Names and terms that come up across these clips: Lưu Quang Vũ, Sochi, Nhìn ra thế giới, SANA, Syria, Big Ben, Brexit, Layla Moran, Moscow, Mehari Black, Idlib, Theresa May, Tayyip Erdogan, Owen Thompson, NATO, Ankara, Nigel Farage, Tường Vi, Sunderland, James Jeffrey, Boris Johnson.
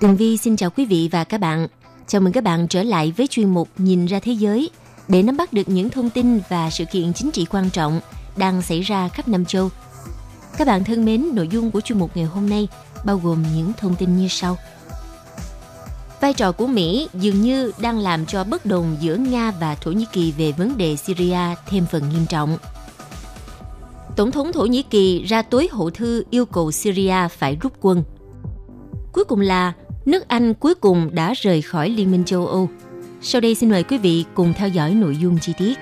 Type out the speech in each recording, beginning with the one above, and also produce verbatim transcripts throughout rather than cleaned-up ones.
Tường Vi xin chào quý vị và các bạn. Chào mừng các bạn trở lại với chuyên mục Nhìn ra thế giới để nắm bắt được những thông tin và sự kiện chính trị quan trọng đang xảy ra khắp năm châu. Các bạn thân mến, nội dung của chuyên mục ngày hôm nay bao gồm những thông tin như sau. Vai trò của Mỹ dường như đang làm cho bất đồng giữa Nga và Thổ Nhĩ Kỳ về vấn đề Syria thêm phần nghiêm trọng. Tổng thống Thổ Nhĩ Kỳ ra tối hậu thư yêu cầu Syria phải rút quân. Cuối cùng là nước Anh cuối cùng đã rời khỏi Liên minh châu Âu. Sau đây xin mời quý vị cùng theo dõi nội dung chi tiết.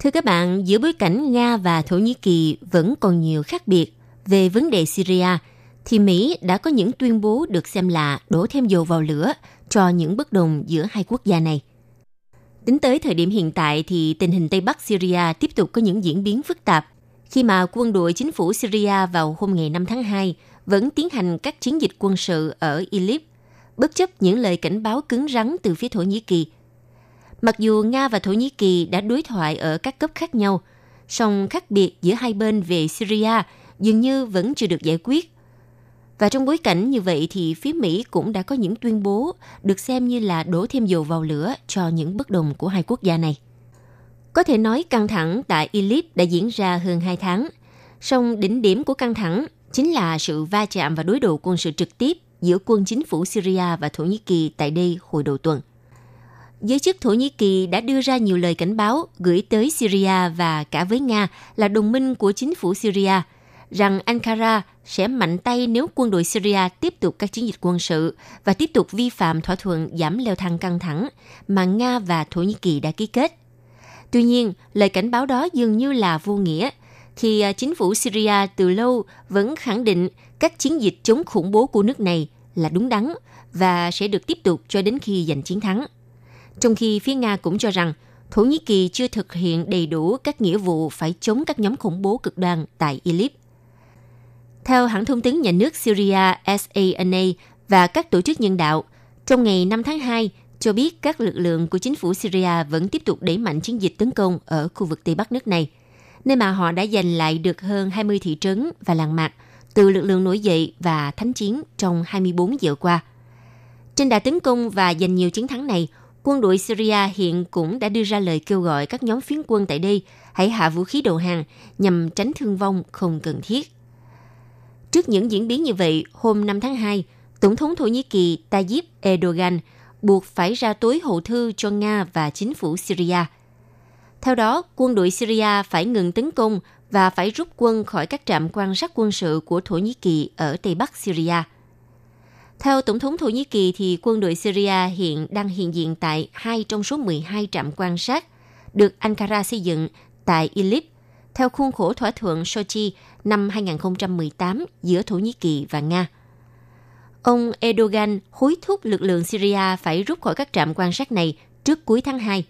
Thưa các bạn, giữa bối cảnh Nga và Thổ Nhĩ Kỳ vẫn còn nhiều khác biệt về vấn đề Syria, thì Mỹ đã có những tuyên bố được xem là đổ thêm dầu vào lửa cho những bất đồng giữa hai quốc gia này. Tính tới thời điểm hiện tại thì tình hình Tây Bắc Syria tiếp tục có những diễn biến phức tạp khi mà quân đội chính phủ Syria vào hôm ngày năm tháng hai vẫn tiến hành các chiến dịch quân sự ở Idlib, bất chấp những lời cảnh báo cứng rắn từ phía Thổ Nhĩ Kỳ. Mặc dù Nga và Thổ Nhĩ Kỳ đã đối thoại ở các cấp khác nhau, song khác biệt giữa hai bên về Syria dường như vẫn chưa được giải quyết. Và trong bối cảnh như vậy thì phía Mỹ cũng đã có những tuyên bố được xem như là đổ thêm dầu vào lửa cho những bất đồng của hai quốc gia này. Có thể nói căng thẳng tại Idlib đã diễn ra hơn hai tháng, song đỉnh điểm của căng thẳng chính là sự va chạm và đối đầu quân sự trực tiếp giữa quân chính phủ Syria và Thổ Nhĩ Kỳ tại đây hồi đầu tuần. Giới chức Thổ Nhĩ Kỳ đã đưa ra nhiều lời cảnh báo gửi tới Syria và cả với Nga là đồng minh của chính phủ Syria, rằng Ankara sẽ mạnh tay nếu quân đội Syria tiếp tục các chiến dịch quân sự và tiếp tục vi phạm thỏa thuận giảm leo thang căng thẳng mà Nga và Thổ Nhĩ Kỳ đã ký kết. Tuy nhiên, lời cảnh báo đó dường như là vô nghĩa, khi chính phủ Syria từ lâu vẫn khẳng định các chiến dịch chống khủng bố của nước này là đúng đắn và sẽ được tiếp tục cho đến khi giành chiến thắng. Trong khi phía Nga cũng cho rằng Thổ Nhĩ Kỳ chưa thực hiện đầy đủ các nghĩa vụ phải chống các nhóm khủng bố cực đoan tại Idlib. Theo hãng thông tấn nhà nước Syria SANA và các tổ chức nhân đạo, trong ngày năm tháng hai cho biết các lực lượng của chính phủ Syria vẫn tiếp tục đẩy mạnh chiến dịch tấn công ở khu vực Tây Bắc nước này, nơi mà họ đã giành lại được hơn hai mươi thị trấn và làng mạc từ lực lượng nổi dậy và thánh chiến trong hai mươi bốn giờ qua. Trên đà tấn công và giành nhiều chiến thắng này, quân đội Syria hiện cũng đã đưa ra lời kêu gọi các nhóm phiến quân tại đây hãy hạ vũ khí đầu hàng nhằm tránh thương vong không cần thiết. Trước những diễn biến như vậy, hôm năm tháng hai, Tổng thống Thổ Nhĩ Kỳ Tayyip Erdogan buộc phải ra tối hậu thư cho Nga và chính phủ Syria. Theo đó, quân đội Syria phải ngừng tấn công và phải rút quân khỏi các trạm quan sát quân sự của Thổ Nhĩ Kỳ ở Tây Bắc Syria. Theo Tổng thống Thổ Nhĩ Kỳ, thì quân đội Syria hiện đang hiện diện tại hai trong số mười hai trạm quan sát được Ankara xây dựng tại Idlib, theo khuôn khổ thỏa thuận Sochi năm hai không một tám giữa Thổ Nhĩ Kỳ và Nga. Ông Erdogan hối thúc lực lượng Syria phải rút khỏi các trạm quan sát này trước cuối tháng hai,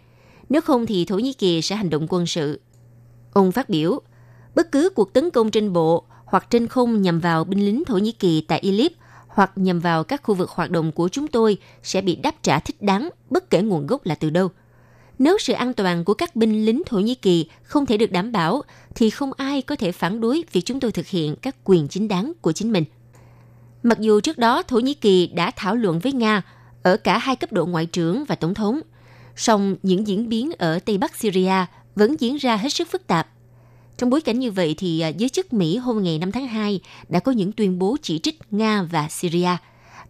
nếu không thì Thổ Nhĩ Kỳ sẽ hành động quân sự. Ông phát biểu, bất cứ cuộc tấn công trên bộ hoặc trên không nhằm vào binh lính Thổ Nhĩ Kỳ tại Idlib hoặc nhằm vào các khu vực hoạt động của chúng tôi sẽ bị đáp trả thích đáng bất kể nguồn gốc là từ đâu. Nếu sự an toàn của các binh lính Thổ Nhĩ Kỳ không thể được đảm bảo, thì không ai có thể phản đối việc chúng tôi thực hiện các quyền chính đáng của chính mình. Mặc dù trước đó Thổ Nhĩ Kỳ đã thảo luận với Nga ở cả hai cấp độ ngoại trưởng và tổng thống, song những diễn biến ở Tây Bắc Syria vẫn diễn ra hết sức phức tạp. Trong bối cảnh như vậy, thì giới chức Mỹ hôm ngày năm tháng hai đã có những tuyên bố chỉ trích Nga và Syria.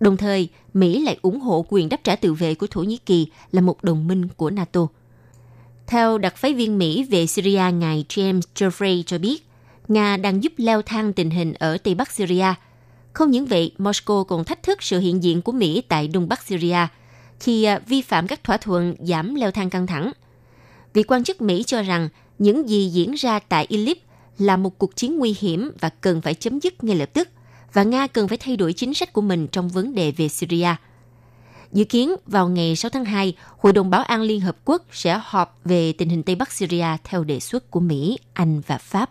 Đồng thời, Mỹ lại ủng hộ quyền đáp trả tự vệ của Thổ Nhĩ Kỳ là một đồng minh của NATO. Theo đặc phái viên Mỹ về Syria, ngài James Jeffrey cho biết, Nga đang giúp leo thang tình hình ở Tây Bắc Syria. Không những vậy, Moscow còn thách thức sự hiện diện của Mỹ tại Đông Bắc Syria, khi vi phạm các thỏa thuận giảm leo thang căng thẳng. Vị quan chức Mỹ cho rằng những gì diễn ra tại Idlib là một cuộc chiến nguy hiểm và cần phải chấm dứt ngay lập tức, và Nga cần phải thay đổi chính sách của mình trong vấn đề về Syria. Dự kiến vào ngày sáu tháng hai, Hội đồng Bảo an Liên Hợp Quốc sẽ họp về tình hình Tây Bắc Syria theo đề xuất của Mỹ, Anh và Pháp.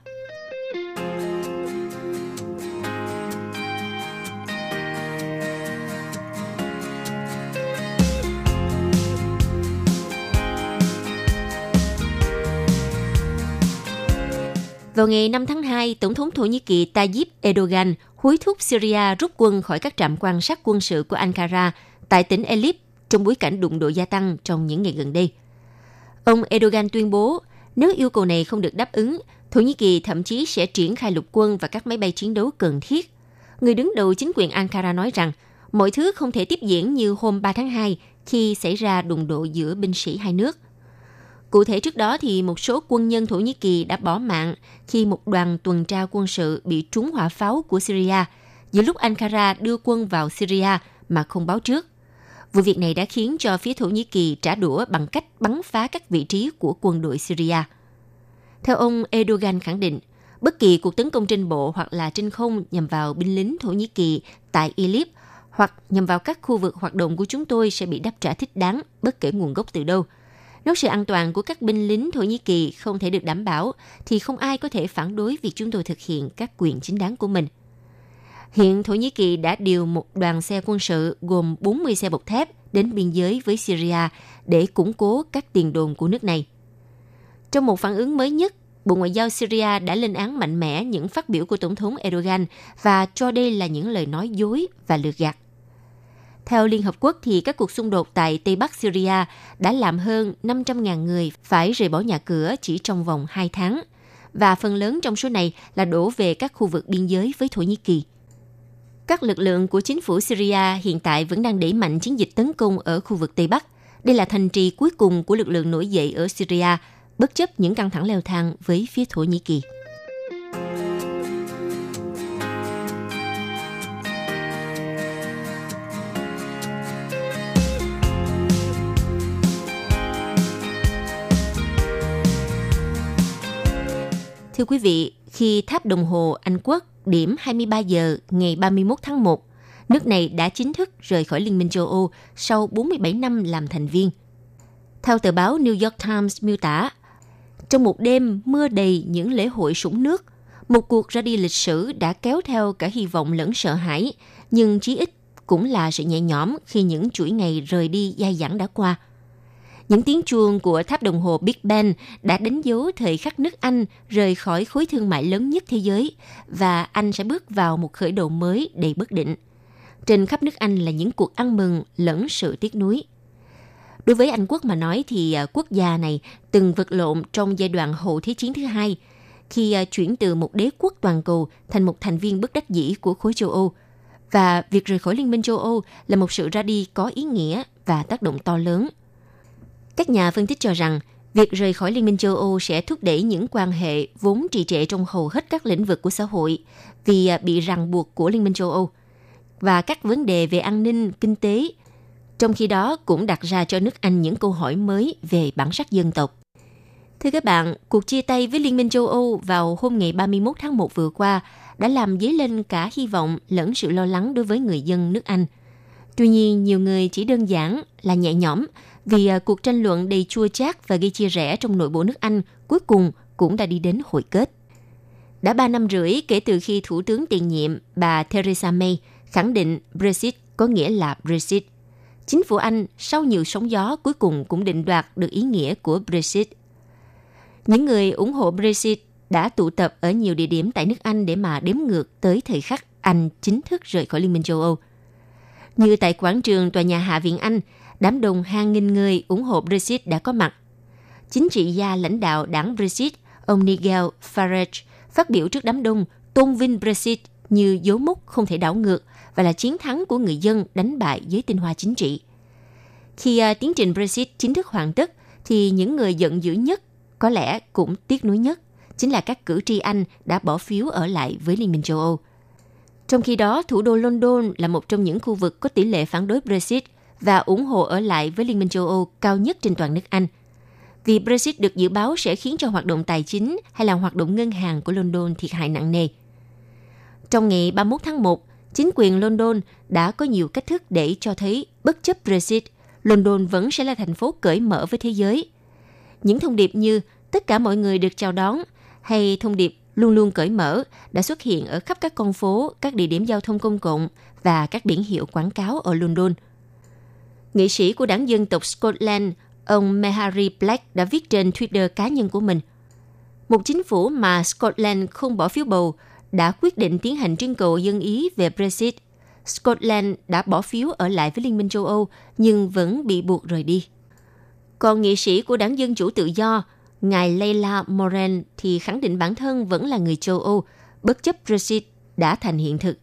Vào ngày năm tháng hai, Tổng thống Thổ Nhĩ Kỳ Tayyip Erdogan hối thúc Syria rút quân khỏi các trạm quan sát quân sự của Ankara tại tỉnh Idlib trong bối cảnh đụng độ gia tăng trong những ngày gần đây. Ông Erdogan tuyên bố nếu yêu cầu này không được đáp ứng, Thổ Nhĩ Kỳ thậm chí sẽ triển khai lục quân và các máy bay chiến đấu cần thiết. Người đứng đầu chính quyền Ankara nói rằng mọi thứ không thể tiếp diễn như hôm ba tháng hai khi xảy ra đụng độ giữa binh sĩ hai nước. Cụ thể trước đó, thì một số quân nhân Thổ Nhĩ Kỳ đã bỏ mạng khi một đoàn tuần tra quân sự bị trúng hỏa pháo của Syria giữa lúc Ankara đưa quân vào Syria mà không báo trước. Vụ việc này đã khiến cho phía Thổ Nhĩ Kỳ trả đũa bằng cách bắn phá các vị trí của quân đội Syria. Theo ông Erdogan khẳng định, bất kỳ cuộc tấn công trên bộ hoặc là trên không nhằm vào binh lính Thổ Nhĩ Kỳ tại Idlib hoặc nhằm vào các khu vực hoạt động của chúng tôi sẽ bị đáp trả thích đáng bất kể nguồn gốc từ đâu. Nếu sự an toàn của các binh lính Thổ Nhĩ Kỳ không thể được đảm bảo, thì không ai có thể phản đối việc chúng tôi thực hiện các quyền chính đáng của mình. Hiện Thổ Nhĩ Kỳ đã điều một đoàn xe quân sự gồm bốn mươi xe bọc thép đến biên giới với Syria để củng cố các tiền đồn của nước này. Trong một phản ứng mới nhất, Bộ Ngoại giao Syria đã lên án mạnh mẽ những phát biểu của Tổng thống Erdogan và cho đây là những lời nói dối và lừa gạt. Theo Liên Hợp Quốc, thì các cuộc xung đột tại Tây Bắc Syria đã làm hơn năm trăm nghìn người phải rời bỏ nhà cửa chỉ trong vòng hai tháng, và phần lớn trong số này là đổ về các khu vực biên giới với Thổ Nhĩ Kỳ. Các lực lượng của chính phủ Syria hiện tại vẫn đang đẩy mạnh chiến dịch tấn công ở khu vực Tây Bắc. Đây là thành trì cuối cùng của lực lượng nổi dậy ở Syria, bất chấp những căng thẳng leo thang với phía Thổ Nhĩ Kỳ. Thưa quý vị, khi tháp đồng hồ Anh Quốc điểm hai mươi ba giờ ngày ba mươi mốt tháng một, nước này đã chính thức rời khỏi Liên minh châu Âu sau bốn mươi bảy năm làm thành viên. Theo tờ báo New York Times miêu tả, trong một đêm mưa đầy những lễ hội sũng nước, một cuộc ra đi lịch sử đã kéo theo cả hy vọng lẫn sợ hãi, nhưng chí ít cũng là sự nhẹ nhõm khi những chuỗi ngày rời đi dai dẳng đã qua. Những tiếng chuông của tháp đồng hồ Big Ben đã đánh dấu thời khắc nước Anh rời khỏi khối thương mại lớn nhất thế giới và Anh sẽ bước vào một khởi đầu mới đầy bất định. Trên khắp nước Anh là những cuộc ăn mừng lẫn sự tiếc nuối. Đối với Anh Quốc mà nói, thì quốc gia này từng vật lộn trong giai đoạn hậu Thế chiến thứ hai khi chuyển từ một đế quốc toàn cầu thành một thành viên bất đắc dĩ của khối châu Âu. Và việc rời khỏi Liên minh châu Âu là một sự ra đi có ý nghĩa và tác động to lớn. Các nhà phân tích cho rằng, việc rời khỏi Liên minh châu Âu sẽ thúc đẩy những quan hệ vốn trì trệ trong hầu hết các lĩnh vực của xã hội vì bị ràng buộc của Liên minh châu Âu và các vấn đề về an ninh, kinh tế. Trong khi đó cũng đặt ra cho nước Anh những câu hỏi mới về bản sắc dân tộc. Thưa các bạn, cuộc chia tay với Liên minh châu Âu vào hôm ngày ba mươi mốt tháng một vừa qua đã làm dấy lên cả hy vọng lẫn sự lo lắng đối với người dân nước Anh. Tuy nhiên, nhiều người chỉ đơn giản là nhẹ nhõm vì cuộc tranh luận đầy chua chát và gây chia rẽ trong nội bộ nước Anh cuối cùng cũng đã đi đến hồi kết. Đã ba năm rưỡi kể từ khi Thủ tướng tiền nhiệm bà Theresa May khẳng định Brexit có nghĩa là Brexit, chính phủ Anh sau nhiều sóng gió cuối cùng cũng định đoạt được ý nghĩa của Brexit. Những người ủng hộ Brexit đã tụ tập ở nhiều địa điểm tại nước Anh để mà đếm ngược tới thời khắc Anh chính thức rời khỏi Liên minh châu Âu. Như tại quảng trường tòa nhà Hạ viện Anh, đám đông hàng nghìn người ủng hộ Brexit đã có mặt. Chính trị gia lãnh đạo đảng Brexit, ông Nigel Farage, phát biểu trước đám đông tôn vinh Brexit như dấu mốc không thể đảo ngược và là chiến thắng của người dân đánh bại giới tinh hoa chính trị. Khi tiến trình Brexit chính thức hoàn tất, thì những người giận dữ nhất, có lẽ cũng tiếc nuối nhất, chính là các cử tri Anh đã bỏ phiếu ở lại với Liên minh châu Âu. Trong khi đó, thủ đô London là một trong những khu vực có tỷ lệ phản đối Brexit và ủng hộ ở lại với Liên minh châu Âu cao nhất trên toàn nước Anh. Vì Brexit được dự báo sẽ khiến cho hoạt động tài chính hay là hoạt động ngân hàng của London thiệt hại nặng nề. Trong ngày ba mươi mốt tháng một, chính quyền London đã có nhiều cách thức để cho thấy bất chấp Brexit, London vẫn sẽ là thành phố cởi mở với thế giới. Những thông điệp như tất cả mọi người được chào đón hay thông điệp luôn luôn cởi mở đã xuất hiện ở khắp các con phố, các địa điểm giao thông công cộng và các biển hiệu quảng cáo ở London. Nghị sĩ của đảng Dân tộc Scotland, ông Mehari Black đã viết trên Twitter cá nhân của mình: một chính phủ mà Scotland không bỏ phiếu bầu đã quyết định tiến hành trưng cầu dân ý về Brexit. Scotland đã bỏ phiếu ở lại với Liên minh châu Âu nhưng vẫn bị buộc rời đi. Còn nghị sĩ của đảng Dân chủ tự do, ngài Layla Moran thì khẳng định bản thân vẫn là người châu Âu, bất chấp Brexit đã thành hiện thực.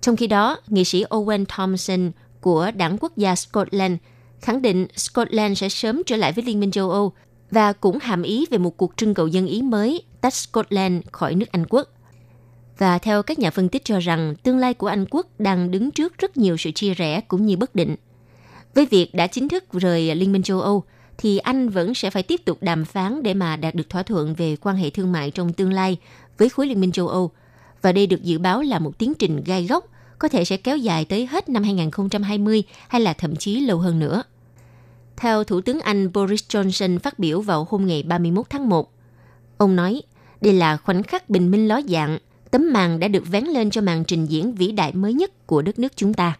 Trong khi đó, nghị sĩ Owen Thompson của đảng Quốc gia Scotland khẳng định Scotland sẽ sớm trở lại với Liên minh châu Âu và cũng hàm ý về một cuộc trưng cầu dân ý mới tách Scotland khỏi nước Anh quốc. Và theo các nhà phân tích cho rằng, tương lai của Anh quốc đang đứng trước rất nhiều sự chia rẽ cũng như bất định. Với việc đã chính thức rời Liên minh châu Âu, thì Anh vẫn sẽ phải tiếp tục đàm phán để mà đạt được thỏa thuận về quan hệ thương mại trong tương lai với khối Liên minh châu Âu. Và đây được dự báo là một tiến trình gai góc, có thể sẽ kéo dài tới hết năm hai không hai không hay là thậm chí lâu hơn nữa. Theo Thủ tướng Anh Boris Johnson phát biểu vào hôm ngày ba mươi mốt tháng một, ông nói, đây là khoảnh khắc bình minh ló dạng, tấm màn đã được vén lên cho màn trình diễn vĩ đại mới nhất của đất nước chúng ta.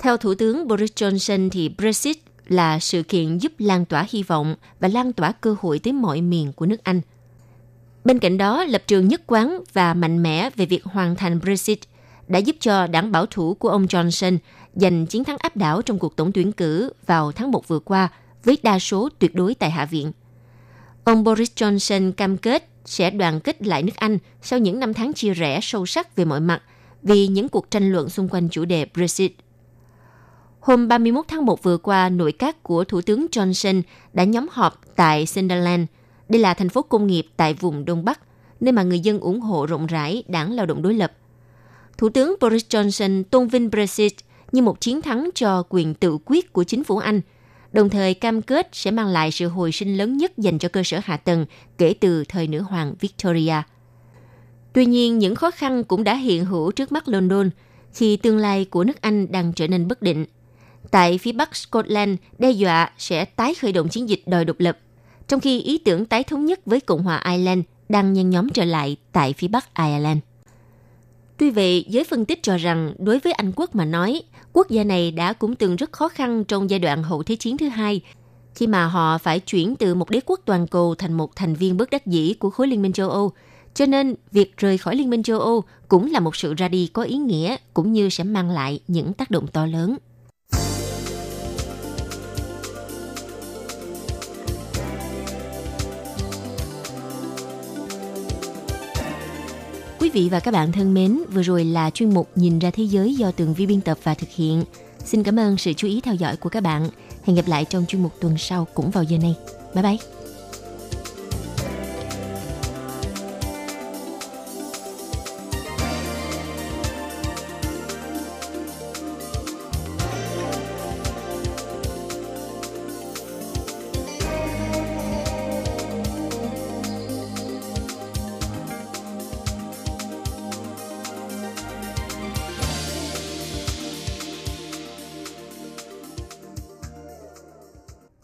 Theo Thủ tướng Boris Johnson thì Brexit là sự kiện giúp lan tỏa hy vọng và lan tỏa cơ hội tới mọi miền của nước Anh. Bên cạnh đó, lập trường nhất quán và mạnh mẽ về việc hoàn thành Brexit đã giúp cho đảng bảo thủ của ông Johnson giành chiến thắng áp đảo trong cuộc tổng tuyển cử vào tháng một vừa qua với đa số tuyệt đối tại Hạ viện. Ông Boris Johnson cam kết sẽ đoàn kết lại nước Anh sau những năm tháng chia rẽ sâu sắc về mọi mặt vì những cuộc tranh luận xung quanh chủ đề Brexit. Hôm ba mươi mốt tháng một vừa qua, nội các của Thủ tướng Johnson đã nhóm họp tại Sunderland. Đây là thành phố công nghiệp tại vùng Đông Bắc, nơi mà người dân ủng hộ rộng rãi đảng lao động đối lập. Thủ tướng Boris Johnson tôn vinh Brexit như một chiến thắng cho quyền tự quyết của chính phủ Anh, đồng thời cam kết sẽ mang lại sự hồi sinh lớn nhất dành cho cơ sở hạ tầng kể từ thời nữ hoàng Victoria. Tuy nhiên, những khó khăn cũng đã hiện hữu trước mắt London khi tương lai của nước Anh đang trở nên bất định. Tại phía bắc Scotland, đe dọa sẽ tái khởi động chiến dịch đòi độc lập, trong khi ý tưởng tái thống nhất với Cộng hòa Ireland đang nhen nhóm trở lại tại phía bắc Ireland. Tuy vậy, giới phân tích cho rằng đối với Anh quốc mà nói, quốc gia này đã cũng từng rất khó khăn trong giai đoạn hậu Thế chiến thứ hai, khi mà họ phải chuyển từ một đế quốc toàn cầu thành một thành viên bất đắc dĩ của khối Liên minh châu Âu. Cho nên, việc rời khỏi Liên minh châu Âu cũng là một sự ra đi có ý nghĩa, cũng như sẽ mang lại những tác động to lớn. Quý vị và các bạn thân mến, vừa rồi là chuyên mục Nhìn ra thế giới do Tường Vi biên tập và thực hiện. Xin cảm ơn sự chú ý theo dõi của các bạn. Hẹn gặp lại trong chuyên mục tuần sau cũng vào giờ này. Bye bye!